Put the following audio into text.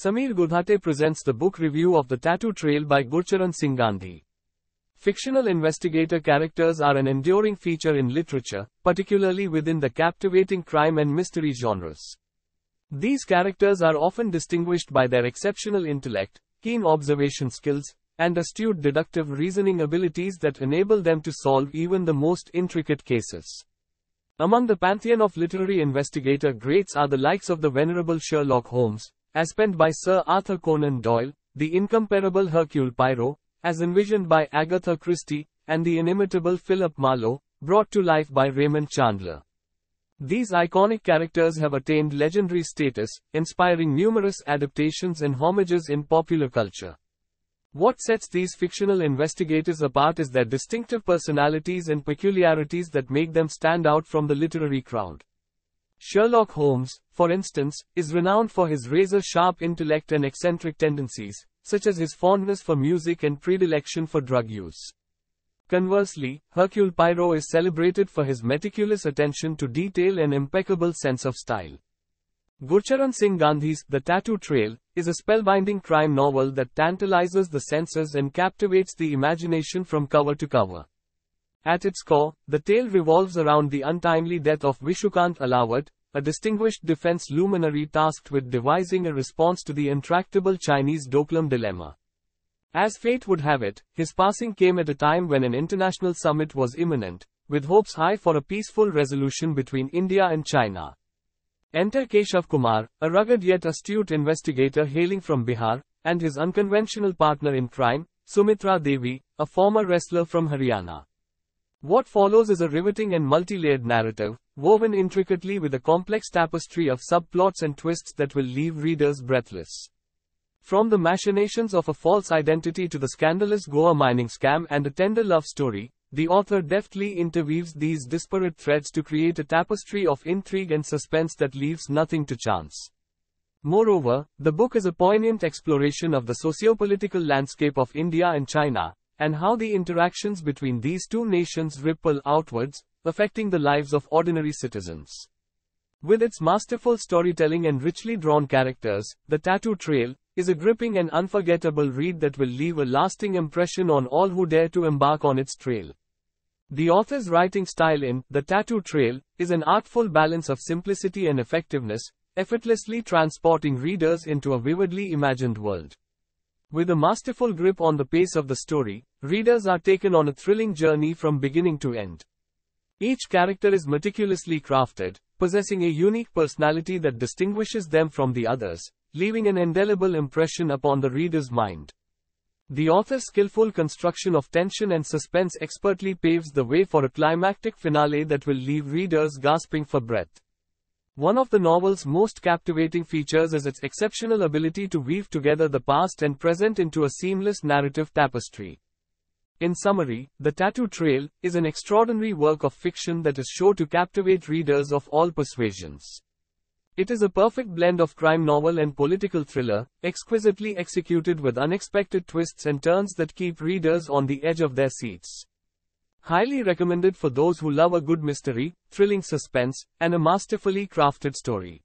Samir Gudhate presents the book review of The Tattoo Trail by Gurcharan Singh Gandhi. Fictional investigator characters are an enduring feature in literature, particularly within the captivating crime and mystery genres. These characters are often distinguished by their exceptional intellect, keen observation skills, and astute deductive reasoning abilities that enable them to solve even the most intricate cases. Among the pantheon of literary investigator greats are the likes of the venerable Sherlock Holmes, as penned by Sir Arthur Conan Doyle, the incomparable Hercule Poirot, as envisioned by Agatha Christie, and the inimitable Philip Marlowe, brought to life by Raymond Chandler. These iconic characters have attained legendary status, inspiring numerous adaptations and homages in popular culture. What sets these fictional investigators apart is their distinctive personalities and peculiarities that make them stand out from the literary crowd. Sherlock Holmes, for instance, is renowned for his razor-sharp intellect and eccentric tendencies, such as his fondness for music and predilection for drug use. Conversely, Hercule Poirot is celebrated for his meticulous attention to detail and impeccable sense of style. Gurcharan Singh Gandhi's The Tattoo Trail is a spellbinding crime novel that tantalizes the senses and captivates the imagination from cover to cover. At its core, the tale revolves around the untimely death of Vishukant Alawat, a distinguished defense luminary tasked with devising a response to the intractable Chinese Doklam dilemma. As fate would have it, his passing came at a time when an international summit was imminent, with hopes high for a peaceful resolution between India and China. Enter Keshav Kumar, a rugged yet astute investigator hailing from Bihar, and his unconventional partner in crime, Sumitra Devi, a former wrestler from Haryana. What follows is a riveting and multi-layered narrative, woven intricately with a complex tapestry of subplots and twists that will leave readers breathless. From the machinations of a false identity to the scandalous Goa mining scam and a tender love story, the author deftly interweaves these disparate threads to create a tapestry of intrigue and suspense that leaves nothing to chance. Moreover, the book is a poignant exploration of the socio-political landscape of India and China, and how the interactions between these two nations ripple outwards, affecting the lives of ordinary citizens. With its masterful storytelling and richly drawn characters, The Tattoo Trail is a gripping and unforgettable read that will leave a lasting impression on all who dare to embark on its trail. The author's writing style in The Tattoo Trail is an artful balance of simplicity and effectiveness, effortlessly transporting readers into a vividly imagined world. With a masterful grip on the pace of the story, readers are taken on a thrilling journey from beginning to end. Each character is meticulously crafted, possessing a unique personality that distinguishes them from the others, leaving an indelible impression upon the reader's mind. The author's skillful construction of tension and suspense expertly paves the way for a climactic finale that will leave readers gasping for breath. One of the novel's most captivating features is its exceptional ability to weave together the past and present into a seamless narrative tapestry. In summary, The Tattoo Trail is an extraordinary work of fiction that is sure to captivate readers of all persuasions. It is a perfect blend of crime novel and political thriller, exquisitely executed with unexpected twists and turns that keep readers on the edge of their seats. Highly recommended for those who love a good mystery, thrilling suspense, and a masterfully crafted story.